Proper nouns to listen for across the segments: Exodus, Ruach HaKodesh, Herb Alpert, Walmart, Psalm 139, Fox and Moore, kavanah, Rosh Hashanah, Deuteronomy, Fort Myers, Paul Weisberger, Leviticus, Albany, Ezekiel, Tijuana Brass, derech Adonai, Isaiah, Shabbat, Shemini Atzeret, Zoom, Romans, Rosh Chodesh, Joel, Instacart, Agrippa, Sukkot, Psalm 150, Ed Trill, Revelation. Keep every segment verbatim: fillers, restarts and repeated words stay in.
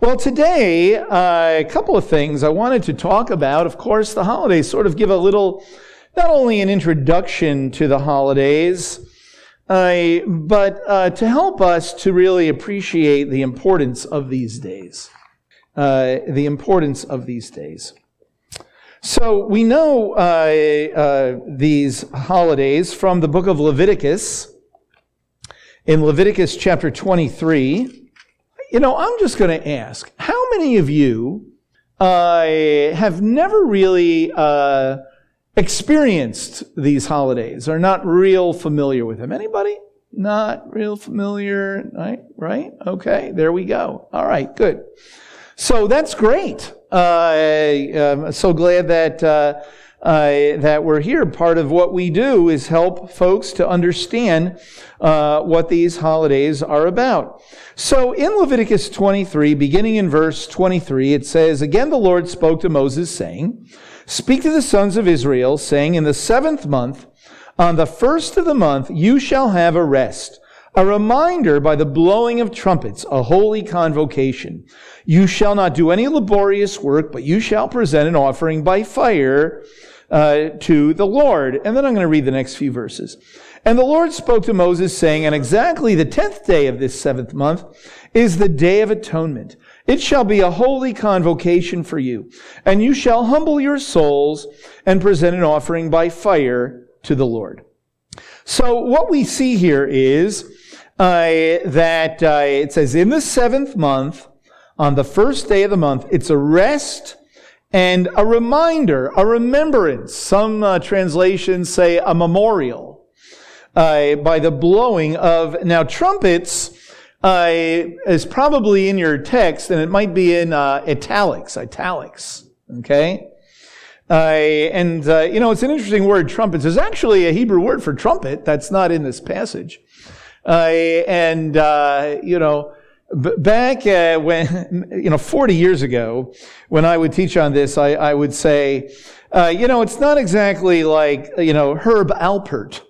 Well, today, uh, a couple of things I wanted to talk about. Of course, the holidays sort of give a little, not only an introduction to the holidays, uh, but uh, to help us to really appreciate the importance of these days. Uh, the importance of these days. So we know uh, uh, these holidays from the book of Leviticus. In Leviticus chapter twenty-three, you know, I'm just going to ask, how many of you uh, have never really uh, experienced these holidays, are not real familiar with them? Anybody? Not real familiar, right? Right? Okay, there we go. All right, good. So that's great. Uh, I'm so glad that uh, uh, that we're here. Part of what we do is help folks to understand uh, what these holidays are about. So in Leviticus twenty-three, beginning in verse twenty-three, it says, "Again the Lord spoke to Moses, saying, Speak to the sons of Israel, saying, In the seventh month, on the first of the month, you shall have a rest. A reminder by the blowing of trumpets, a holy convocation. You shall not do any laborious work, but you shall present an offering by fire uh, to the Lord." And then I'm going to read the next few verses. "And the Lord spoke to Moses, saying, And exactly the tenth day of this seventh month is the Day of Atonement. It shall be a holy convocation for you. And you shall humble your souls and present an offering by fire to the Lord." So what we see here is uh, that uh, it says, in the seventh month, on the first day of the month, it's a rest and a reminder, a remembrance. Some uh, translations say a memorial uh, by the blowing of, now trumpets uh, is probably in your text, and it might be in uh, italics, italics, okay? Uh, and, uh, you know, it's an interesting word, trumpets. There's actually a Hebrew word for trumpet that's not in this passage. Uh, and, uh, you know, b- back uh, when, you know, forty years ago, when I would teach on this, I, I would say, uh, you know, it's not exactly like, you know, Herb Alpert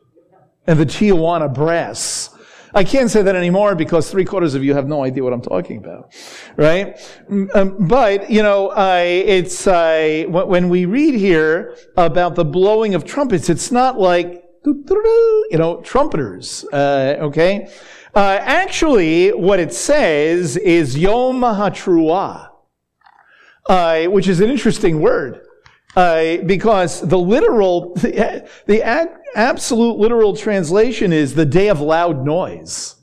and the Tijuana Brass. I can't say that anymore because three quarters of you have no idea what I'm talking about, right? Um, but, you know, uh, it's uh, when we read here about the blowing of trumpets, it's not like, you know, trumpeters, uh, okay? Uh, actually, what it says is Yom HaTruah, uh, which is an interesting word. Uh, because the literal, the, the ad, absolute literal translation is the day of loud noise,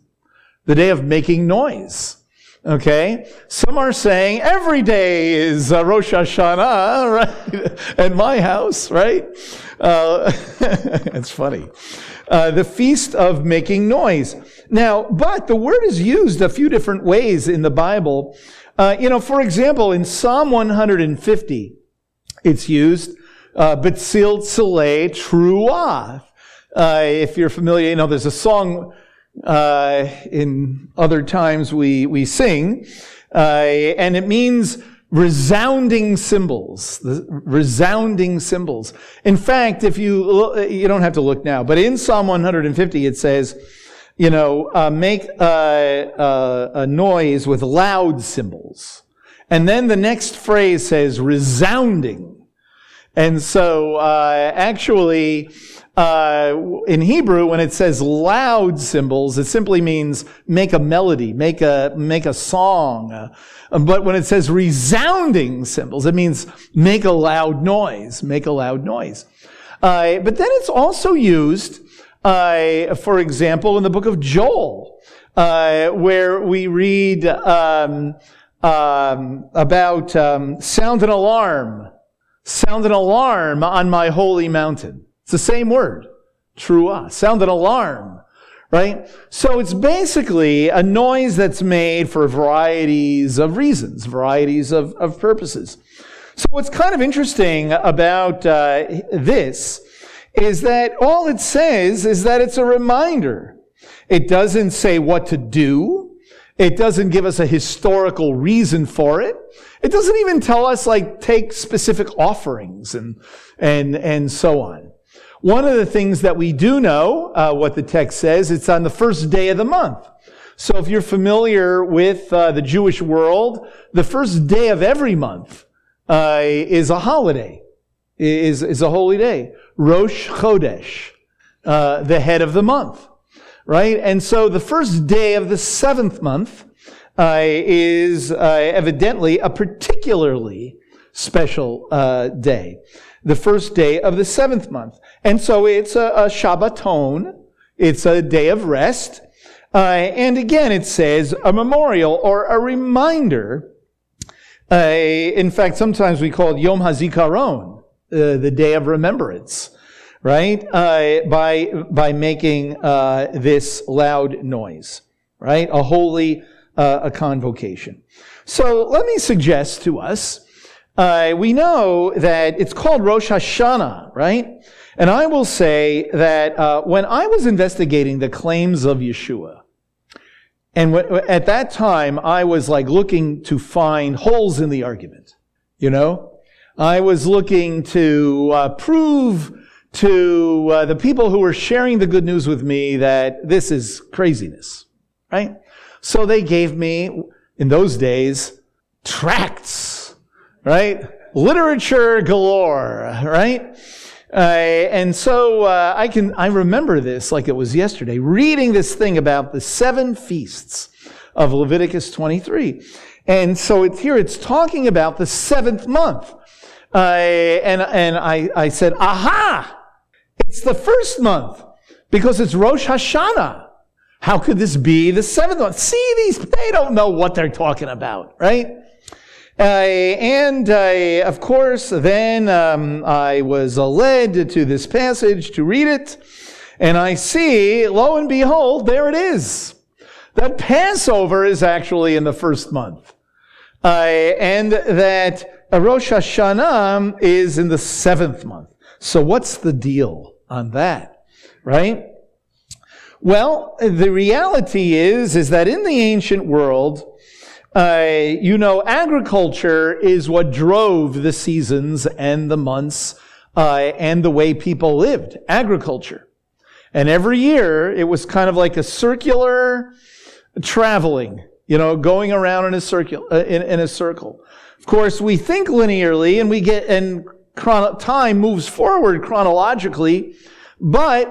the day of making noise. Okay? Some are saying every day is uh, Rosh Hashanah, right? At my house, right? Uh, it's funny. Uh, the feast of making noise. Now, but the word is used a few different ways in the Bible. Uh, you know, for example, in Psalm one hundred fifty, it's used, uh, Batzil Tzilei Truah. Uh, if you're familiar, you know, there's a song, uh, in other times we, we sing, uh, and it means resounding cymbals, the resounding cymbals. In fact, if you, look, you don't have to look now, but in Psalm one hundred fifty it says, you know, uh, make a, a, a noise with loud cymbals. And then the next phrase says resounding. And so, uh, actually, uh, in Hebrew, when it says loud cymbals, it simply means make a melody, make a, make a song. Uh, but when it says resounding cymbals, it means make a loud noise, make a loud noise. Uh, but then it's also used, uh, for example, in the book of Joel, uh, where we read, um, um, about, um, sound an alarm. Sound an alarm on my holy mountain. It's the same word, truah. Sound an alarm, right? So it's basically a noise that's made for varieties of reasons, varieties of, of purposes. So what's kind of interesting about uh, this is that all it says is that it's a reminder. It doesn't say what to do. It doesn't give us a historical reason for it. It doesn't even tell us, like, take specific offerings and and and so on. One of the things that we do know, uh, what the text says, it's on the first day of the month. So if you're familiar with uh, the Jewish world, the first day of every month uh, is a holiday, is, is a holy day. Rosh Chodesh, uh, the head of the month, right? And so the first day of the seventh month uh, is uh, evidently a particularly special uh, day. The first day of the seventh month. And so it's a, a Shabbaton. It's a day of rest. Uh, and again, it says a memorial or a reminder. Uh, in fact, sometimes we call it Yom HaZikaron, uh, the day of remembrance, right? Uh, by, by making uh, this loud noise, right? A holy, uh, a convocation. So let me suggest to us, Uh, we know that it's called Rosh Hashanah, right? And I will say that uh, when I was investigating the claims of Yeshua, and w- at that time I was like looking to find holes in the argument, you know? I was looking to uh, prove to uh, the people who were sharing the good news with me that this is craziness, right? So they gave me, in those days, tracts. Right? Literature galore, right? Uh, and so uh, I can I remember this like it was yesterday, reading this thing about the seven feasts of Leviticus twenty-three. And so it's here it's talking about the seventh month. Uh, and and I, I said, aha! It's the first month because it's Rosh Hashanah. How could this be the seventh month? See, these they don't know what they're talking about, right? Uh, and, uh, of course, then um, I was uh, led to this passage to read it, and I see, lo and behold, there it is. That Passover is actually in the first month. Uh, and that Rosh Hashanah is in the seventh month. So what's the deal on that, right? Well, the reality is, is that in the ancient world, Uh, you know, agriculture is what drove the seasons and the months uh, and the way people lived. Agriculture. And every year, it was kind of like a circular traveling, you know, going around in a circle. Uh, in, in a circle. Of course, we think linearly, and we get and chrono- time moves forward chronologically, but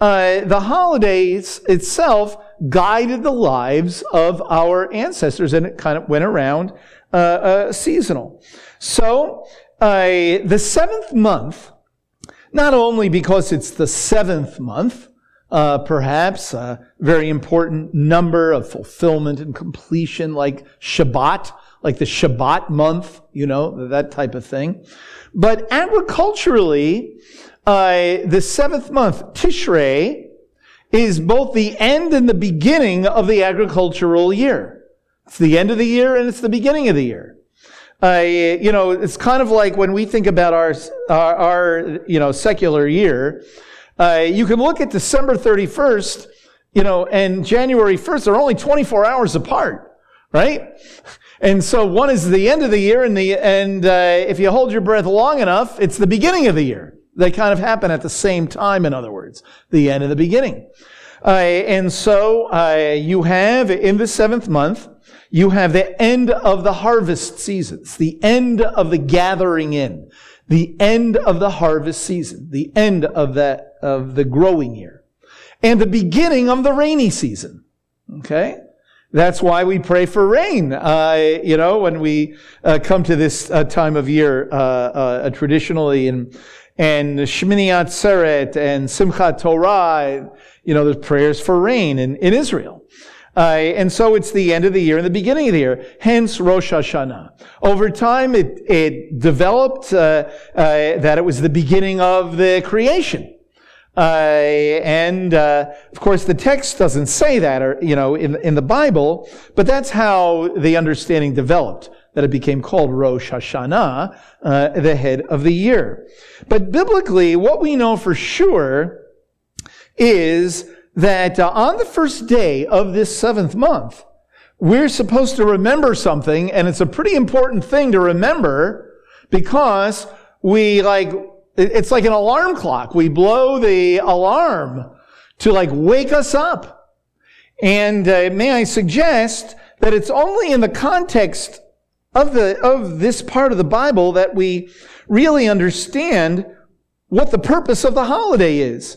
uh, the holidays itself guided the lives of our ancestors, and it kind of went around uh, uh, seasonal. So uh, the seventh month, not only because it's the seventh month, uh, perhaps a very important number of fulfillment and completion, like Shabbat, like the Shabbat month, you know, that type of thing. But agriculturally, uh, the seventh month, Tishrei, is both the end and the beginning of the agricultural year. It's the end of the year and it's the beginning of the year. Uh, you know, it's kind of like when we think about our, our, our you know, secular year, uh, you can look at December thirty-first, you know, and January first, they're only twenty-four hours apart, right? And so one is the end of the year, and the, and, uh, if you hold your breath long enough, it's the beginning of the year. They kind of happen at the same time, in other words, the end and the beginning. Uh, and so uh, you have, in the seventh month, you have the end of the harvest season. It's the end of the gathering in, the end of the harvest season, the end of that of the growing year, and the beginning of the rainy season. Okay? That's why we pray for rain, uh, you know, when we uh, come to this uh, time of year uh, uh, traditionally in And Shemini Atzeret and Simchat Torah, you know, there's prayers for rain in, in Israel. Uh, and so it's the end of the year and the beginning of the year, hence Rosh Hashanah. Over time, it, it developed uh, uh, that it was the beginning of the creation. Uh, and, uh, of course, the text doesn't say that, or, you know, in, in the Bible, but that's how the understanding developed, that it became called Rosh Hashanah, uh, the head of the year. But biblically, what we know for sure is that uh, on the first day of this seventh month, we're supposed to remember something, and it's a pretty important thing to remember because we like, it's like an alarm clock. We blow the alarm to like wake us up. And uh, may I suggest that it's only in the context of the of this part of the Bible that we really understand what the purpose of the holiday is.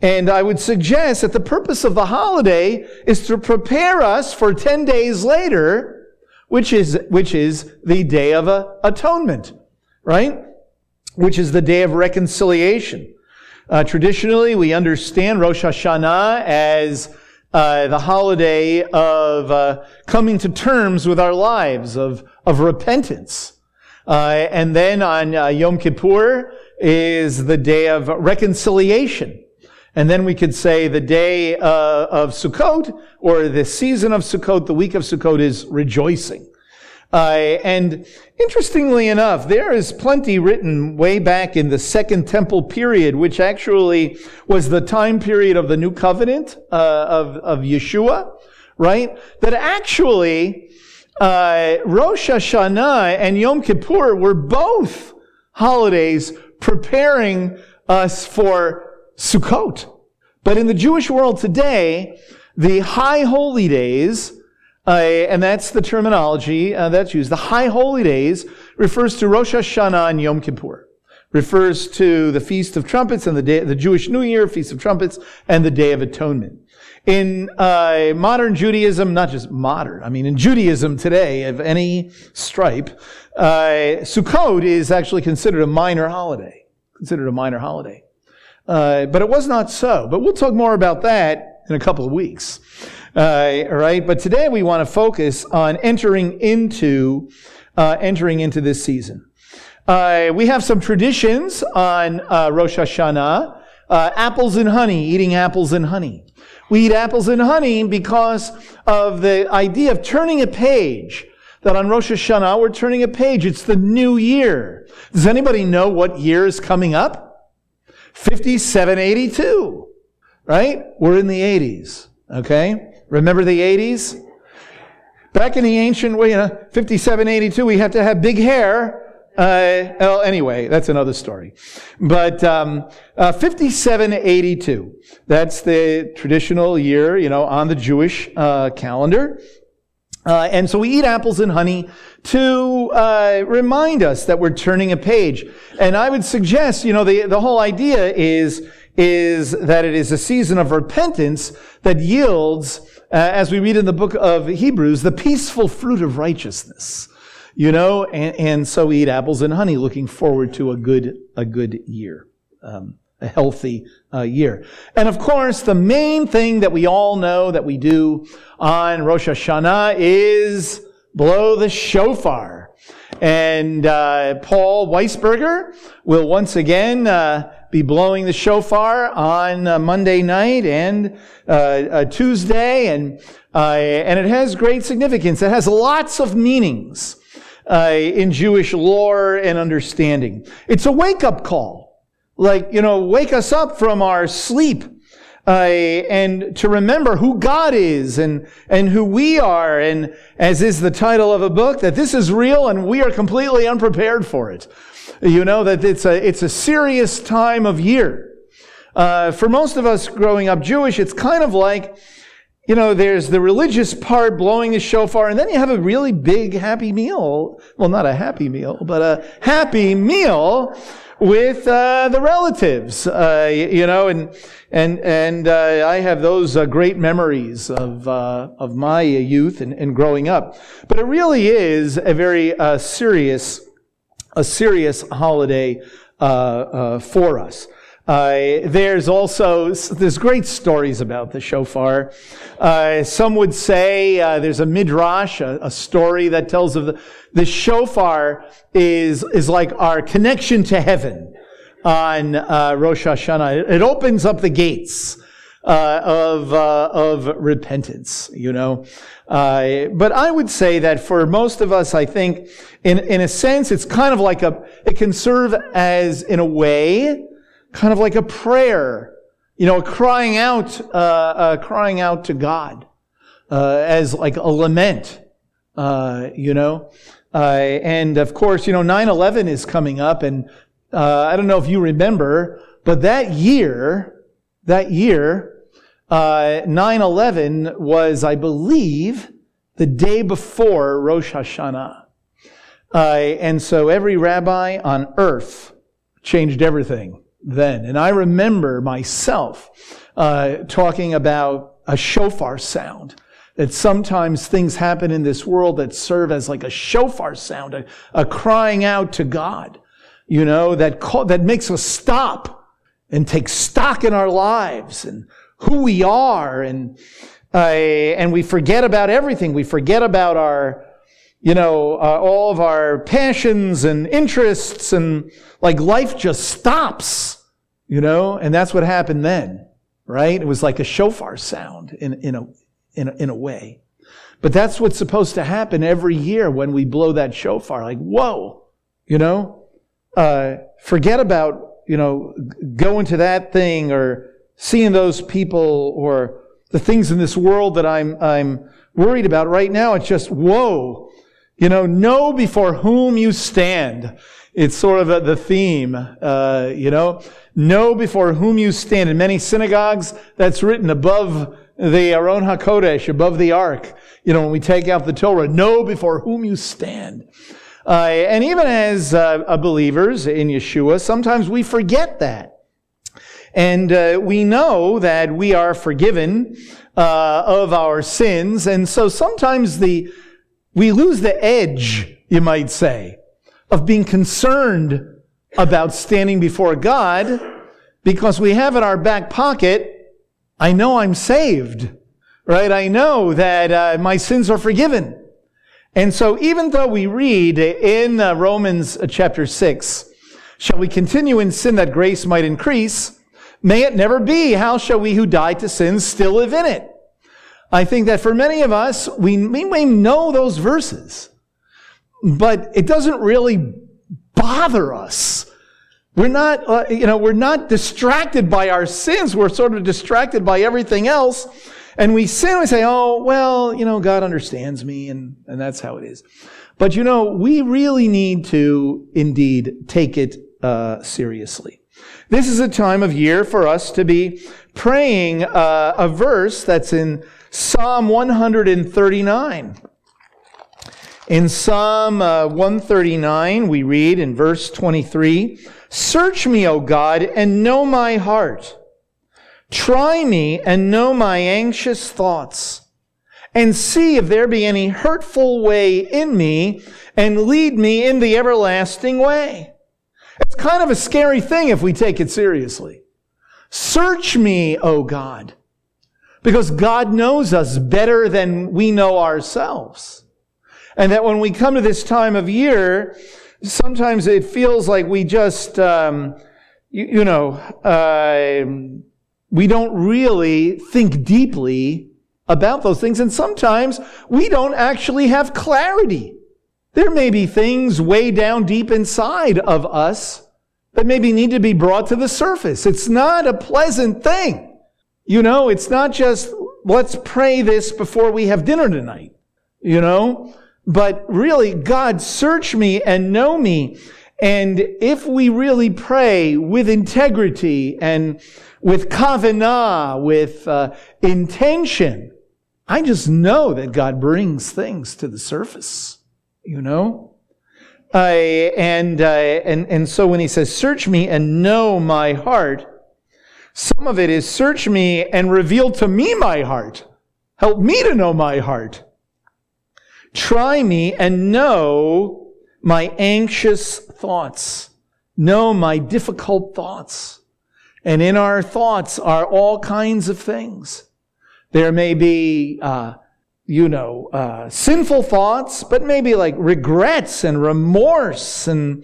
And I would suggest that the purpose of the holiday is to prepare us for ten days later, which is which is the Day of Atonement, right? Which is the Day of Reconciliation. Uh, traditionally, we understand Rosh Hashanah as Uh, the holiday of uh, coming to terms with our lives, of of repentance. Uh, and then on uh, Yom Kippur is the day of reconciliation. And then we could say the day uh, of Sukkot, or the season of Sukkot, the week of Sukkot, is rejoicing. Uh, and interestingly enough, there is plenty written way back in the Second Temple period, which actually was the time period of the New Covenant uh, of, of Yeshua, right? That actually uh, Rosh Hashanah and Yom Kippur were both holidays preparing us for Sukkot. But in the Jewish world today, the High Holy Days, Uh, and that's the terminology uh, that's used. The High Holy Days refers to Rosh Hashanah and Yom Kippur. Refers to the Feast of Trumpets and the day, the Jewish New Year, Feast of Trumpets, and the Day of Atonement. In uh, modern Judaism, not just modern, I mean in Judaism today, of any stripe, uh, Sukkot is actually considered a minor holiday. Considered a minor holiday. Uh, but it was not so. But we'll talk more about that in a couple of weeks. Uh, all right, but today we want to focus on entering into uh, entering into this season. Uh, we have some traditions on uh, Rosh Hashanah: uh, apples and honey, eating apples and honey. We eat apples and honey because of the idea of turning a page. That on Rosh Hashanah we're turning a page. It's the new year. Does anybody know what year is coming up? fifty-seven eighty-two. Right? We're in the eighties. Okay. Remember the eighties? Back in the ancient, well, you know, fifty-seven eighty-two, we have to have big hair. Uh, well, anyway, that's another story. But um, uh, fifty-seven eighty-two, that's the traditional year, you know, on the Jewish uh, calendar. Uh, and so we eat apples and honey to uh, remind us that we're turning a page. And I would suggest, you know, the, the whole idea is is that it is a season of repentance that yields, uh, as we read in the book of Hebrews, the peaceful fruit of righteousness. You know, and, and so we eat apples and honey, looking forward to a good a good year, um, a healthy uh, year. And of course, the main thing that we all know that we do on Rosh Hashanah is blow the shofar. And uh, Paul Weisberger will once again Uh, be blowing the shofar on uh, Monday night and uh, uh, Tuesday, and uh, and it has great significance. It has lots of meanings uh, in Jewish lore and understanding. It's a wake-up call, like, you know, wake us up from our sleep, uh, and to remember who God is and and who we are, and as is the title of a book, that this is real and we are completely unprepared for it. You know, that it's a it's a serious time of year. Uh, for most of us growing up Jewish, it's kind of like, you know, there's the religious part, blowing the shofar, and then you have a really big happy meal. Well, not a happy meal, but a happy meal with uh, the relatives. Uh, you know, and and and uh, I have those uh, great memories of uh, of my youth and, and growing up. But it really is a very uh, serious. A serious holiday uh, uh, for us. Uh, there's also there's great stories about the shofar. Uh, some would say uh, there's a midrash, a, a story that tells of the, the shofar is is like our connection to heaven on uh, Rosh Hashanah. It, it opens up the gates uh, of uh, of repentance, you know. Uh, but I would say that for most of us, I think, in in a sense, it's kind of like a, it can serve as, in a way, kind of like a prayer, you know, a crying out, uh, uh, crying out to God, uh, as like a lament, uh, you know. Uh, and of course, you know, nine eleven is coming up, and uh, I don't know if you remember, but that year, that year, Uh, nine eleven was, I believe, the day before Rosh Hashanah. Uh, and so every rabbi on earth changed everything then. And I remember myself uh, talking about a shofar sound, that sometimes things happen in this world that serve as like a shofar sound, a, a crying out to God, you know, that call, that makes us stop and take stock in our lives and who we are, and uh, and we forget about everything. We forget about our, you know, uh, all of our passions and interests, and like life just stops, you know. And that's what happened then, right? It was like a shofar sound in in a in a, in a way. But that's what's supposed to happen every year when we blow that shofar. Like, whoa, you know, uh, forget about, you know, going to that thing or seeing those people or the things in this world that I'm I'm worried about right now. It's just, whoa, you know, know before whom you stand. It's sort of a, the theme, uh, you know, know before whom you stand. In many synagogues, that's written above the Aron HaKodesh, above the Ark. You know, when we take out the Torah, know before whom you stand. Uh, and even as uh, believers in Yeshua, sometimes we forget that. And uh, we know that we are forgiven uh, of our sins, and so sometimes the we lose the edge, you might say, of being concerned about standing before God, because we have in our back pocket, I know I'm saved, right? I know that uh, my sins are forgiven. And so even though we read in uh, Romans chapter six, shall we continue in sin that grace might increase? May it never be. How shall we who died to sin still live in it? I think that for many of us, we may know those verses, but it doesn't really bother us. We're not, uh, you know, we're not distracted by our sins. We're sort of distracted by everything else. And we sin and we say, oh, well, you know, God understands me, and, and that's how it is. But, you know, we really need to indeed take it uh, seriously. This is a time of year for us to be praying uh, a verse that's in Psalm one thirty-nine. In Psalm uh, one thirty-nine, we read in verse twenty-three, search me, O God, and know my heart. Try me and know my anxious thoughts. And see if there be any hurtful way in me, and lead me in the everlasting way. It's kind of a scary thing if we take it seriously. Search me, O God, because God knows us better than we know ourselves. And that when we come to this time of year, sometimes it feels like we just, um, you, you know, uh, we don't really think deeply about those things. And sometimes we don't actually have clarity. There may be things way down deep inside of us that maybe need to be brought to the surface. It's not a pleasant thing. You know, it's not just, let's pray this before we have dinner tonight, you know? But really, God, search me and know me. And if we really pray with integrity and with kavanah, with uh, intention, I just know that God brings things to the surface. You know, uh, and uh, and and so when he says, "Search me and know my heart," some of it is, "Search me and reveal to me my heart. Help me to know my heart. Try me and know my anxious thoughts. Know my difficult thoughts." And in our thoughts are all kinds of things. There may be. Uh, you know, uh, sinful thoughts, but maybe like regrets and remorse and,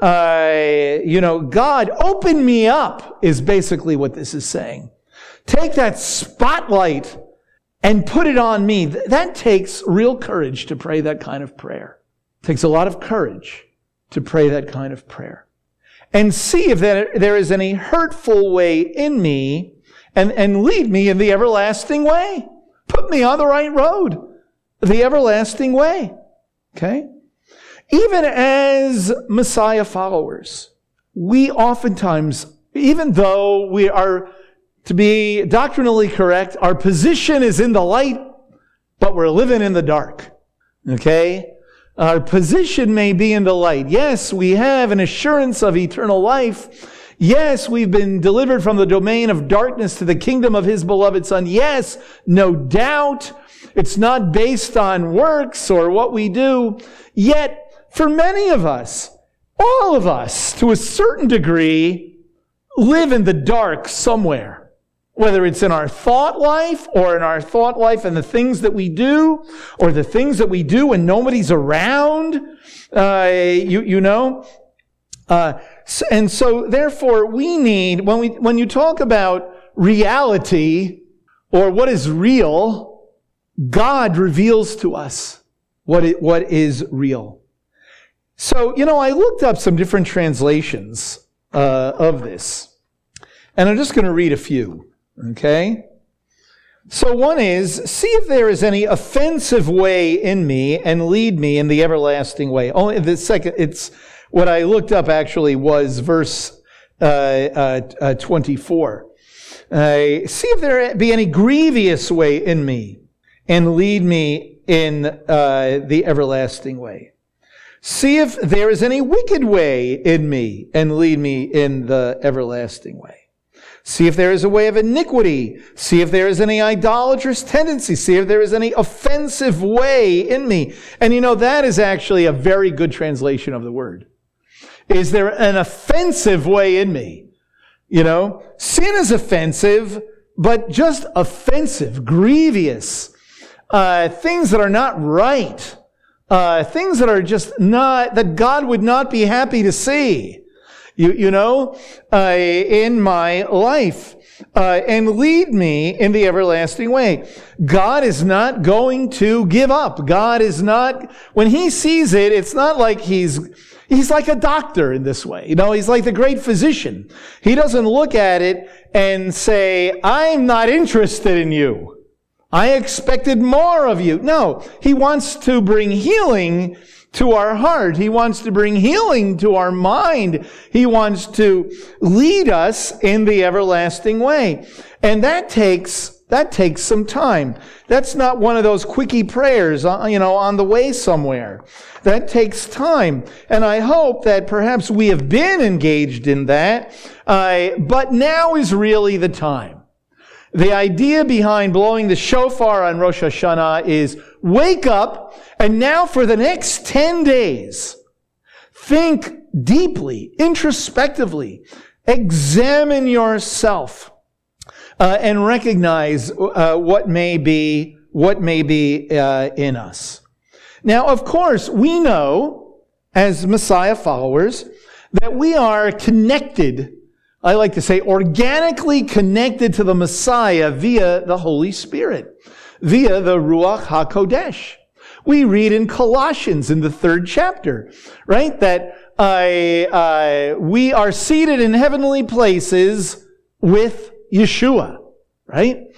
uh, you know, God, open me up is basically what this is saying. Take that spotlight and put it on me. Th- that takes real courage to pray that kind of prayer. It takes a lot of courage to pray that kind of prayer. And see if there, there is any hurtful way in me, and, and lead me in the everlasting way. Put me on the right road, the everlasting way. Okay? Even as Messiah followers, we oftentimes, even though we are to be doctrinally correct, our position is in the light, but we're living in the dark. Okay? Our position may be in the light. Yes, we have an assurance of eternal life. Yes, we've been delivered from the domain of darkness to the kingdom of His beloved Son. Yes, no doubt. It's not based on works or what we do. Yet, for many of us, all of us, to a certain degree, live in the dark somewhere. Whether it's in our thought life or in our thought life and the things that we do or the things that we do when nobody's around, uh, you, you know. Uh, and so, therefore, we need, when we when you talk about reality or what is real, God reveals to us what it, what is real. So, you know, I looked up some different translations uh, of this, and I'm just going to read a few, okay? So one is, see if there is any offensive way in me and lead me in the everlasting way. Only the second, it's, what I looked up actually was verse uh, uh, twenty-four. Uh, see if there be any grievous way in me and lead me in uh, the everlasting way. See if there is any wicked way in me and lead me in the everlasting way. See if there is a way of iniquity. See if there is any idolatrous tendency. See if there is any offensive way in me. And you know, that is actually a very good translation of the word. Is there an offensive way in me? You know, sin is offensive, but just offensive, grievous, uh, things that are not right. Uh, things that are just not, that God would not be happy to see, you, you know, uh, in my life, uh, and lead me in the everlasting way. God is not going to give up. God is not, when He sees it, it's not like He's, He's like a doctor in this way. You know, He's like the great physician. He doesn't look at it and say, I'm not interested in you. I expected more of you. No, He wants to bring healing to our heart. He wants to bring healing to our mind. He wants to lead us in the everlasting way. And that takes, that takes some time. That's not one of those quickie prayers, you know, on the way somewhere. That takes time. And I hope that perhaps we have been engaged in that, uh, but now is really the time. The idea behind blowing the shofar on Rosh Hashanah is wake up, and now for the next ten days, think deeply, introspectively, examine yourself, uh, and recognize uh, what may be, what may be uh, in us. Now, of course, we know, as Messiah followers, that we are connected, I like to say, organically connected to the Messiah via the Holy Spirit, via the Ruach HaKodesh. We read in Colossians in the third chapter, right, that uh, uh, we are seated in heavenly places with Yeshua, right?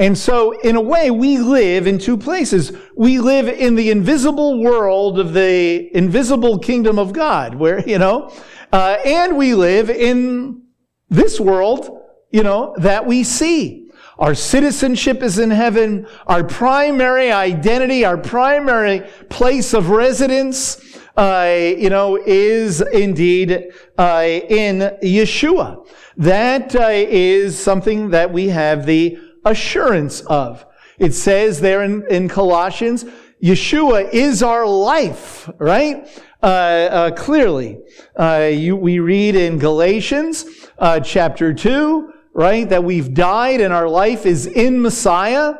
And so, in a way, we live in two places. We live in the invisible world of the invisible kingdom of God, where, you know, uh, and we live in this world, you know, that we see. Our citizenship is in heaven. Our primary identity, our primary place of residence, uh, you know, is indeed uh, in Yeshua. That uh, is something that we have the assurance of. It says there in, in Colossians, Yeshua is our life, right? Uh, uh, clearly, uh, you, we read in Galatians uh, chapter two, right, that we've died and our life is in Messiah,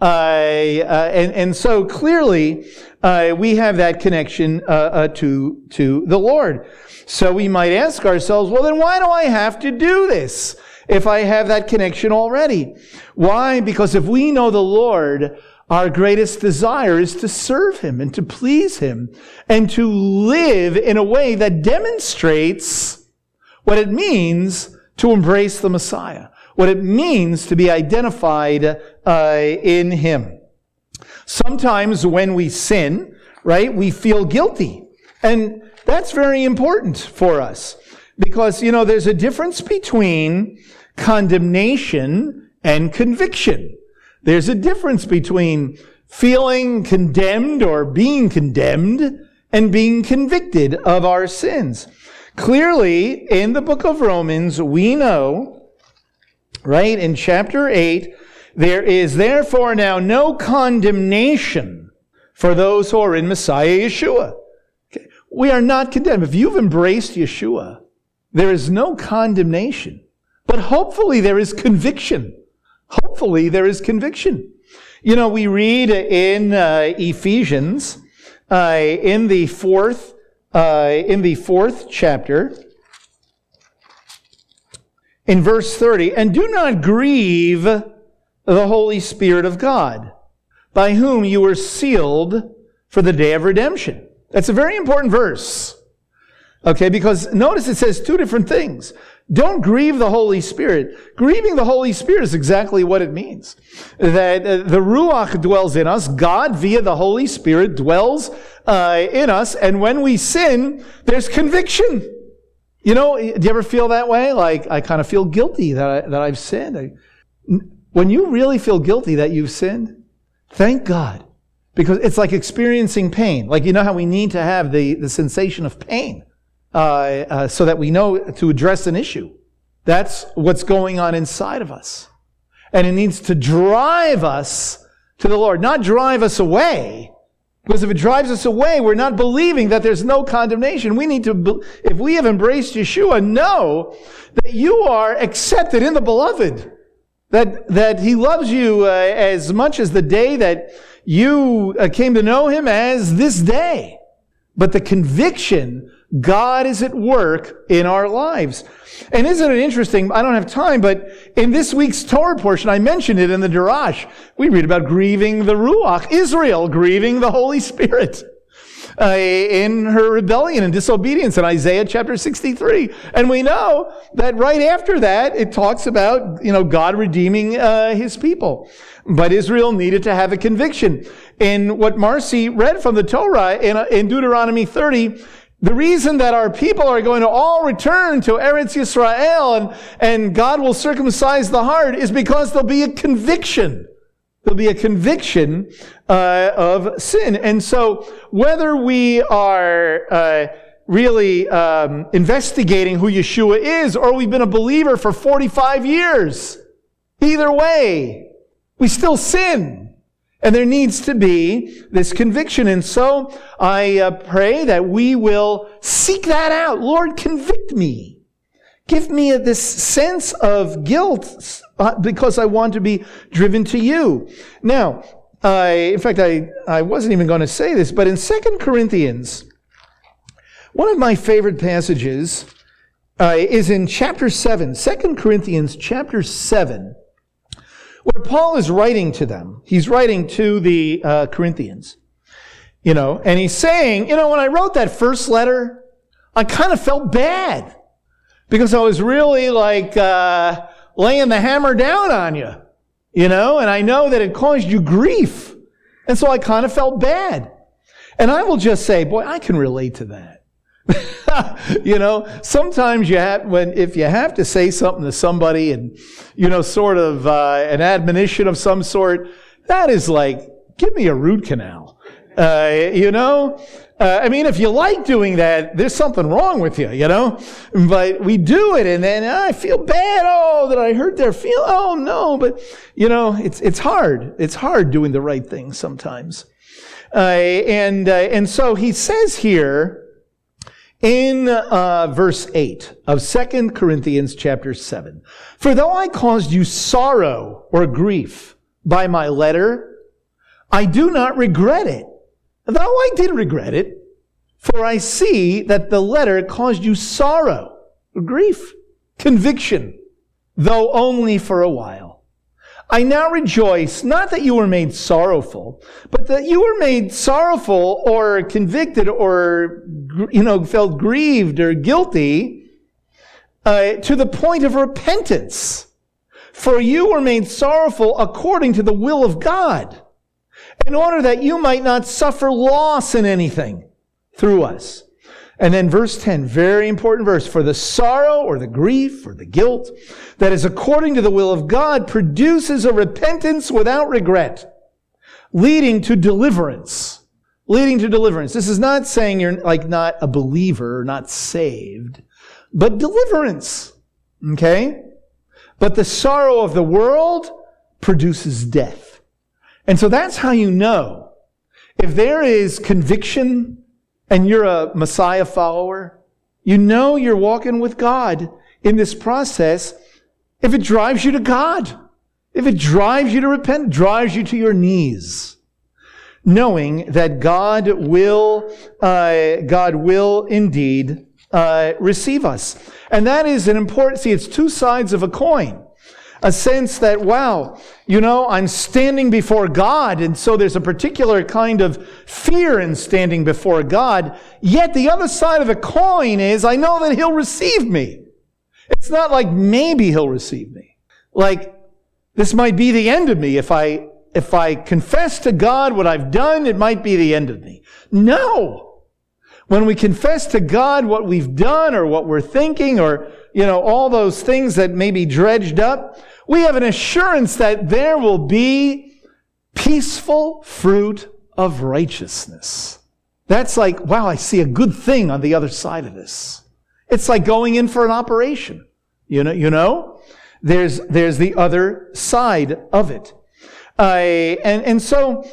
uh, uh, and and so clearly uh, we have that connection uh, uh, to to the Lord. So we might ask ourselves, well, then why do I have to do this if I have that connection already? Why? Because if we know the Lord, our greatest desire is to serve Him and to please Him and to live in a way that demonstrates what it means to embrace the Messiah, what it means to be identified uh, in Him. Sometimes when we sin, right, we feel guilty. And that's very important for us because, you know, there's a difference between condemnation and conviction. There's a difference between feeling condemned or being condemned and being convicted of our sins. Clearly, in the book of Romans, we know, right, in chapter eight, there is therefore now no condemnation for those who are in Messiah Yeshua. Okay. We are not condemned. If you've embraced Yeshua, there is no condemnation. But hopefully there is conviction. Hopefully there is conviction. You know, we read in uh, Ephesians, uh, in the fourth, uh, in the fourth chapter, in verse thirty, "And do not grieve the Holy Spirit of God, by whom you were sealed for the day of redemption." That's a very important verse. Okay, because notice it says two different things. Don't grieve the Holy Spirit. Grieving the Holy Spirit is exactly what it means. That uh, the Ruach dwells in us. God, via the Holy Spirit, dwells uh, in us. And when we sin, there's conviction. You know, do you ever feel that way? Like, I kind of feel guilty that, I, that I've sinned. I, when you really feel guilty that you've sinned, thank God. Because it's like experiencing pain. Like, you know how we need to have the, the sensation of pain. Uh, uh, so that we know to address an issue. That's what's going on inside of us. And it needs to drive us to the Lord, not drive us away. Because if it drives us away, we're not believing that there's no condemnation. We need to, if we have embraced Yeshua, know that you are accepted in the Beloved. That, that He loves you uh, as much as the day that you uh, came to know Him as this day. But the conviction, God is at work in our lives. And isn't it interesting? I don't have time, but in this week's Torah portion, I mentioned it in the Darash. We read about grieving the Ruach, Israel grieving the Holy Spirit uh, in her rebellion and disobedience in Isaiah chapter sixty-three. And we know that right after that, it talks about, you know, God redeeming uh, His people. But Israel needed to have a conviction. In what Marcy read from the Torah in, in Deuteronomy thirty, the reason that our people are going to all return to Eretz Yisrael and, and God will circumcise the heart is because there'll be a conviction. There'll be a conviction uh, of sin. And so whether we are uh, really um, investigating who Yeshua is or we've been a believer for forty-five years, either way, we still sin. And there needs to be this conviction. And so I uh, pray that we will seek that out. Lord, convict me. Give me this sense of guilt uh, because I want to be driven to you. Now, uh, in fact, I, I wasn't even going to say this, but in Second Corinthians, one of my favorite passages uh, is in chapter seven, Second Corinthians chapter seven. Where Paul is writing to them, he's writing to the uh, Corinthians, you know, and he's saying, you know, when I wrote that first letter, I kind of felt bad because I was really like uh, laying the hammer down on you, you know, and I know that it caused you grief. And so I kind of felt bad. And I will just say, boy, I can relate to that. You know, sometimes you have, when, if you have to say something to somebody and, you know, sort of, uh, an admonition of some sort, that is like, give me a root canal. Uh, you know, uh, I mean, if you like doing that, there's something wrong with you, you know, but we do it and then oh, I feel bad. Oh, that I hurt their feel. Oh no, but you know, it's, it's hard. It's hard doing the right thing sometimes. Uh, and, uh, and so he says here, in uh, verse eight of Second Corinthians chapter seven, "For though I caused you sorrow or grief by my letter, I do not regret it. Though I did regret it, for I see that the letter caused you sorrow, grief, conviction, though only for a while. I now rejoice, not that you were made sorrowful, but that you were made sorrowful or convicted or, you know, felt grieved or guilty uh, to the point of repentance. For you were made sorrowful according to the will of God, in order that you might not suffer loss in anything through us. And then verse ten, very important verse. For the sorrow or the grief or the guilt that is according to the will of God produces a repentance without regret, leading to deliverance. Leading to deliverance. This is not saying you're like not a believer, not saved, but deliverance. Okay? But the sorrow of the world produces death. And so that's how you know. If there is conviction, and you're a Messiah follower, you know you're walking with God in this process if it drives you to God, if it drives you to repent, drives you to your knees, knowing that God will, uh, God will indeed uh, receive us. And that is an important, see, it's two sides of a coin. A sense that, wow, you know, I'm standing before God, and so there's a particular kind of fear in standing before God. Yet the other side of the coin is, I know that He'll receive me. It's not like maybe He'll receive me. Like, this might be the end of me. If I, if I confess to God what I've done, it might be the end of me. No! When we confess to God what we've done, or what we're thinking, or, you know, all those things that may be dredged up, we have an assurance that there will be peaceful fruit of righteousness. That's like, wow, I see a good thing on the other side of this. It's like going in for an operation. You know, you know, there's there's the other side of it. Uh, and, and so,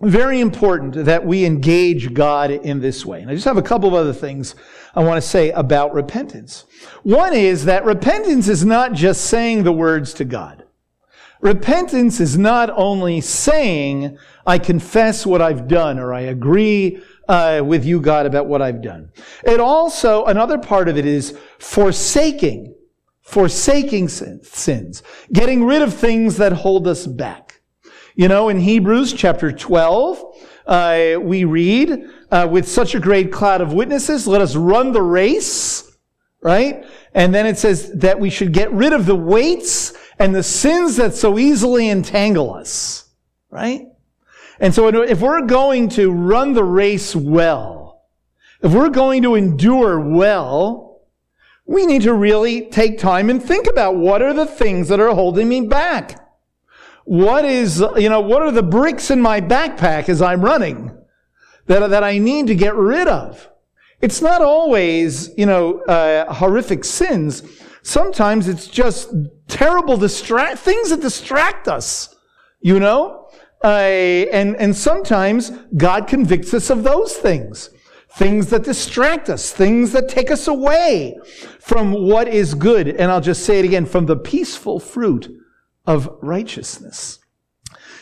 very important that we engage God in this way. And I just have a couple of other things I want to say about repentance. One is that repentance is not just saying the words to God. Repentance is not only saying, I confess what I've done, or I agree uh, with you, God, about what I've done. It also, another part of it is forsaking, forsaking sins, getting rid of things that hold us back. You know, in Hebrews chapter twelve, uh, we read, uh, with such a great cloud of witnesses, let us run the race, right? And then it says that we should get rid of the weights and the sins that so easily entangle us, right? And so if we're going to run the race well, if we're going to endure well, we need to really take time and think about what are the things that are holding me back. What is, you know, what are the bricks in my backpack as I'm running that, that I need to get rid of? It's not always, you know, uh, horrific sins. Sometimes it's just terrible distract, things that distract us, you know? Uh, and, and sometimes God convicts us of those things. Things that distract us, things that take us away from what is good. And I'll just say it again, from the peaceful fruit of righteousness.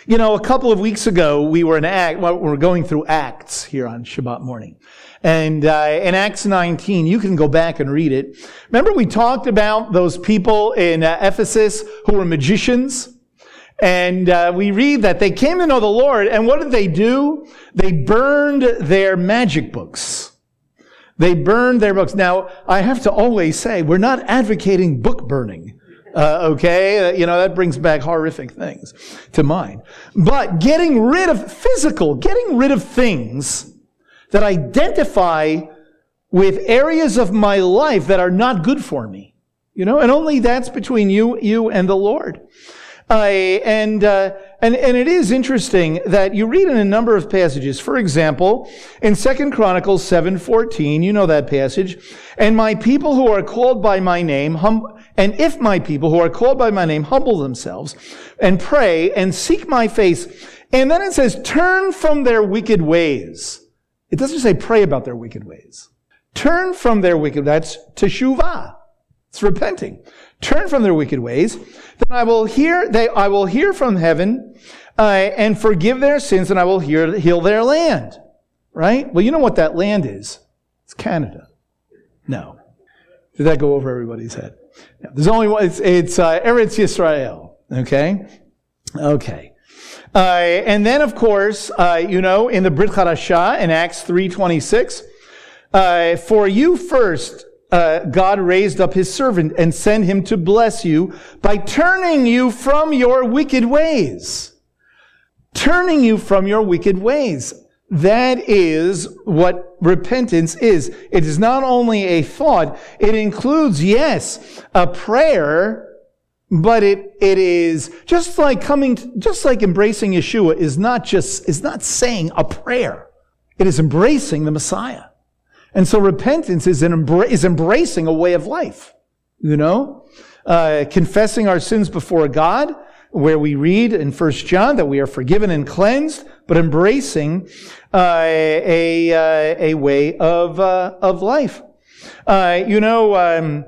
You know, a couple of weeks ago, we were in Act, well, we were going through Acts here on Shabbat morning. And uh, in Acts nineteen, you can go back and read it. Remember we talked about those people in uh, Ephesus who were magicians? And uh, we read that they came to know the Lord, and what did they do? They burned their magic books. They burned their books. Now, I have to always say, we're not advocating book burning. Uh, okay, uh, you know, that brings back horrific things to mind. But getting rid of physical, getting rid of things that identify with areas of my life that are not good for me, you know, and only that's between you, you and the Lord. Uh, and, uh, and, and it is interesting that you read in a number of passages. For example, in Second Chronicles seven fourteen, you know that passage, and my people who are called by my name, hum, and if my people who are called by my name humble themselves and pray and seek my face, and then it says, turn from their wicked ways. It doesn't say pray about their wicked ways. Turn from their wicked, that's teshuvah. It's repenting. Turn from their wicked ways, then I will hear. They, I will hear from heaven, uh, and forgive their sins, and I will hear, heal their land. Right? Well, you know what that land is? It's Canada. No, did that go over everybody's head? No, there's only one. It's, it's uh, Eretz Yisrael. Okay, okay. Uh, and then, of course, uh, you know, in the Brit Hadashah in Acts three twenty-six, uh, for you first. Uh, God raised up his servant and sent him to bless you by turning you from your wicked ways. Turning you from your wicked ways. That is what repentance is. It is not only a thought, it includes, yes, a prayer, but it, it is just like coming, to, just like embracing Yeshua is not just, is not saying a prayer. It is embracing the Messiah. And so repentance is an embra- is embracing a way of life, you know, uh, confessing our sins before God, where we read in First John that we are forgiven and cleansed, but embracing uh, a, a a way of uh, of life. Uh, you know, um,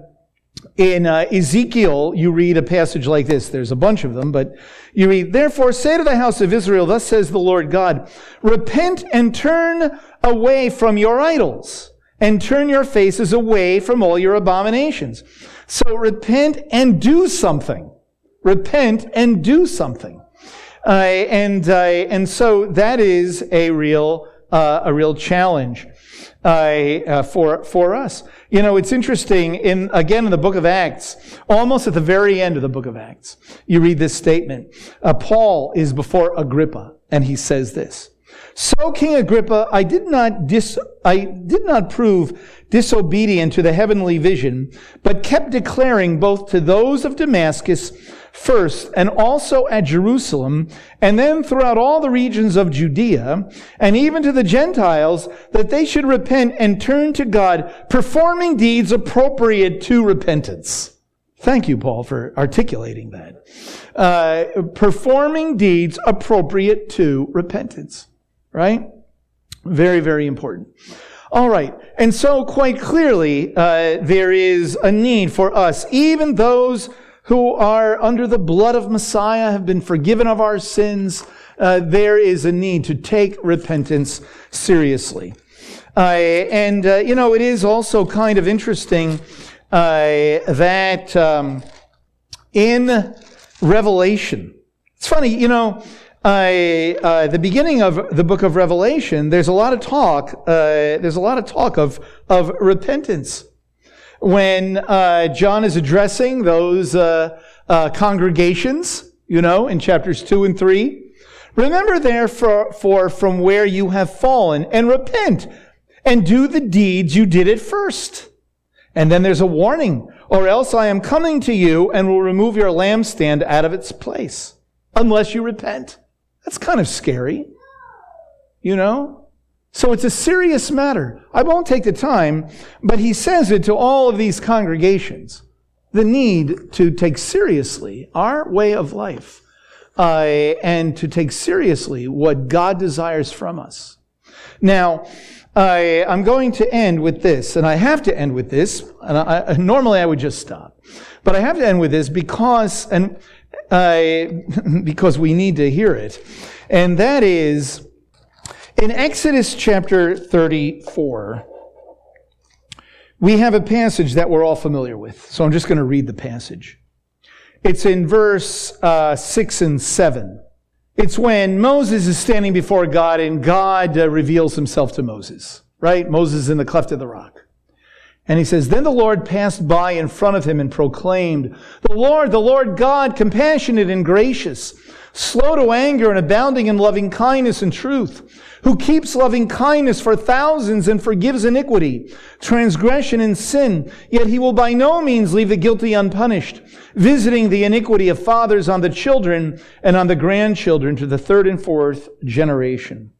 in uh, Ezekiel, you read a passage like this. There's a bunch of them, but you read, "Therefore say to the house of Israel, thus says the Lord God, repent and turn away from your idols, and turn your faces away from all your abominations." So repent and do something. Repent and do something, uh, and uh, and so that is a real uh, a real challenge uh, uh, for for us. You know, it's interesting. In again in the book of Acts, almost at the very end of the book of Acts, you read this statement. Uh, Paul is before Agrippa, and he says this: "So, King Agrippa, I did not dis I did not prove disobedient to the heavenly vision, but kept declaring both to those of Damascus." First, and also at Jerusalem, and then throughout all the regions of Judea, and even to the Gentiles, that they should repent and turn to God, performing deeds appropriate to repentance. Thank you, Paul, for articulating that. Uh, performing deeds appropriate to repentance, right? Very, very important. All right, and so quite clearly, uh, there is a need for us, even those who are under the blood of Messiah, have been forgiven of our sins. Uh, there is a need to take repentance seriously. Uh, and, uh, you know, it is also kind of interesting uh, that um, in Revelation, it's funny, you know, I, uh, the beginning of the book of Revelation, there's a lot of talk, uh, there's a lot of talk of, of repentance. When uh, John is addressing those uh, uh, congregations, you know, in chapters two and three, "Remember therefore for from where you have fallen, and repent, and do the deeds you did at first." And then there's a warning, "Or else I am coming to you and will remove your lampstand out of its place, unless you repent." That's kind of scary, you know? So it's a serious matter. I won't take the time, but he says it to all of these congregations. The need to take seriously our way of life, uh, and to take seriously what God desires from us. Now, I, I'm going to end with this, and I have to end with this. And I, normally I would just stop, but I have to end with this because, and uh, because we need to hear it, and that is, in Exodus chapter thirty-four, we have a passage that we're all familiar with. So I'm just going to read the passage. It's in verse uh, six and seven. It's when Moses is standing before God and God uh, reveals himself to Moses, right? Moses in the cleft of the rock. And he says, "Then the Lord passed by in front of him and proclaimed, 'The Lord, the Lord God, compassionate and gracious, slow to anger and abounding in loving kindness and truth, who keeps loving kindness for thousands and forgives iniquity, transgression and sin, yet he will by no means leave the guilty unpunished, visiting the iniquity of fathers on the children and on the grandchildren to the third and fourth generation.'"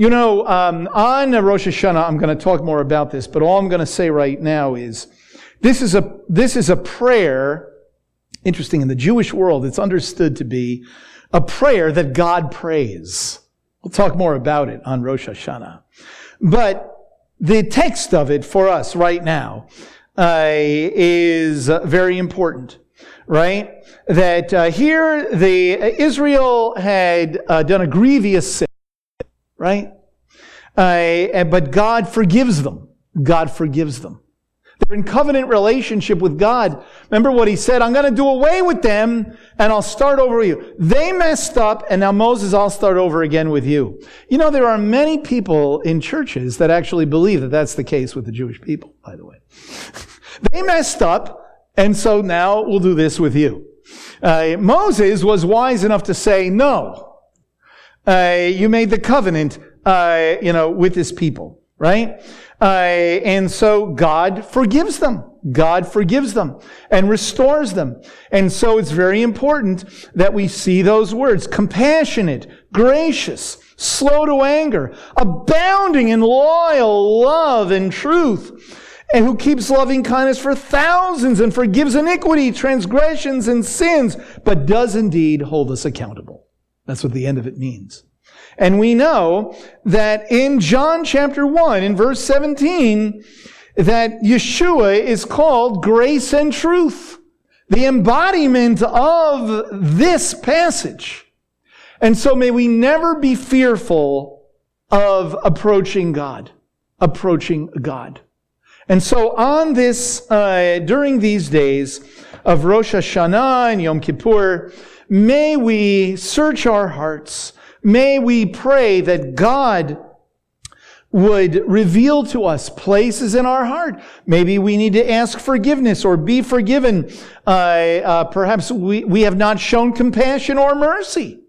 You know, um, on Rosh Hashanah, I'm going to talk more about this, but all I'm going to say right now is, this is a, this is a prayer, interesting, in the Jewish world, it's understood to be a prayer that God prays. We'll talk more about it on Rosh Hashanah. But the text of it for us right now uh, is uh, very important, right? That uh, here the uh, Israel had uh, done a grievous sin. Right? Uh, but God forgives them. God forgives them. They're in covenant relationship with God. Remember what he said, "I'm going to do away with them and I'll start over with you. They messed up and now Moses, I'll start over again with you." You know, there are many people in churches that actually believe that that's the case with the Jewish people, by the way. They messed up and so now we'll do this with you. Uh, Moses was wise enough to say, "No. Uh, you made the covenant, uh, you know, with this people. right? Uh, and so God forgives them. God forgives them and restores them. And so it's very important that we see those words: compassionate, gracious, slow to anger, abounding in loyal love and truth, and who keeps loving kindness for thousands and forgives iniquity, transgressions, and sins, but does indeed hold us accountable. That's what the end of it means. And we know that in John chapter one, in verse seventeen, that Yeshua is called grace and truth, the embodiment of this passage. And so may we never be fearful of approaching God, approaching God. And so on this, uh, during these days of Rosh Hashanah and Yom Kippur, may we search our hearts. May we pray that God would reveal to us places in our heart. Maybe we need to ask forgiveness or be forgiven. Uh, uh, perhaps we, we have not shown compassion or mercy.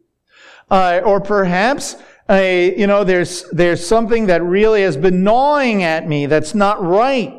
Uh, or perhaps, uh, you know, there's, there's something that really has been gnawing at me that's not right.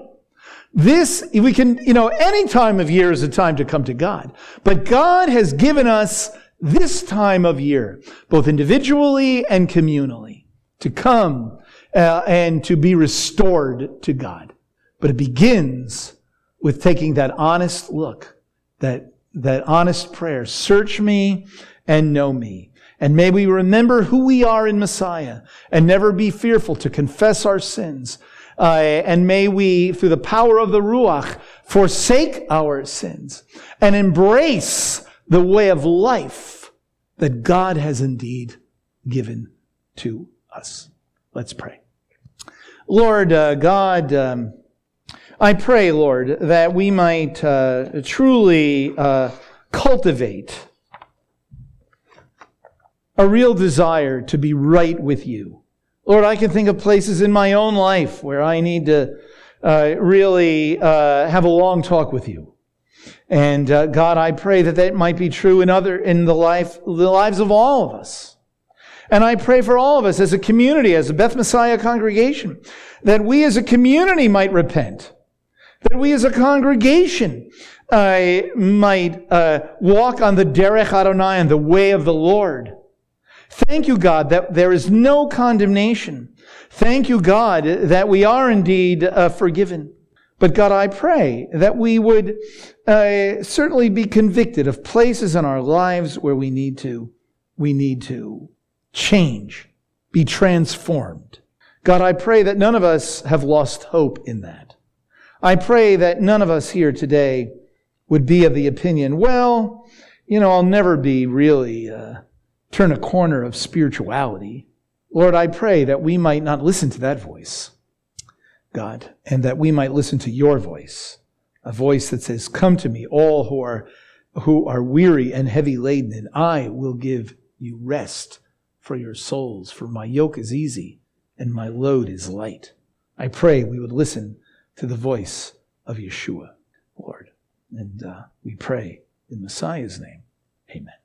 This, we can, you know, any time of year is a time to come to God. But God has given us this time of year, both individually and communally, to come uh, and to be restored to God. But it begins with taking that honest look, that, that honest prayer. Search me and know me. And may we remember who we are in Messiah and never be fearful to confess our sins. Uh, and may we, through the power of the Ruach, forsake our sins and embrace the way of life that God has indeed given to us. Let's pray. Lord uh, God, um, I pray, Lord, that we might uh, truly uh, cultivate a real desire to be right with you. Lord, I can think of places in my own life where I need to uh, really uh, have a long talk with you. And uh, God, I pray that that might be true in other in the life, the lives of all of us. And I pray for all of us as a community, as a Beth Messiah congregation, that we as a community might repent, that we as a congregation uh, might uh, walk on the Derech Adonai, and the way of the Lord. Thank you, God, that there is no condemnation. Thank you, God, that we are indeed uh, forgiven. But God, I pray that we would uh, certainly be convicted of places in our lives where we need to, we need to change, be transformed. God, I pray that none of us have lost hope in that. I pray that none of us here today would be of the opinion, well, you know, I'll never be really... Uh, turn a corner of spirituality. Lord, I pray that we might not listen to that voice, God, and that we might listen to your voice, a voice that says, come to me, all who are who are weary and heavy laden, and I will give you rest for your souls, for my yoke is easy and my load is light. I pray we would listen to the voice of Yeshua, Lord. And uh, we pray in Messiah's name. Amen.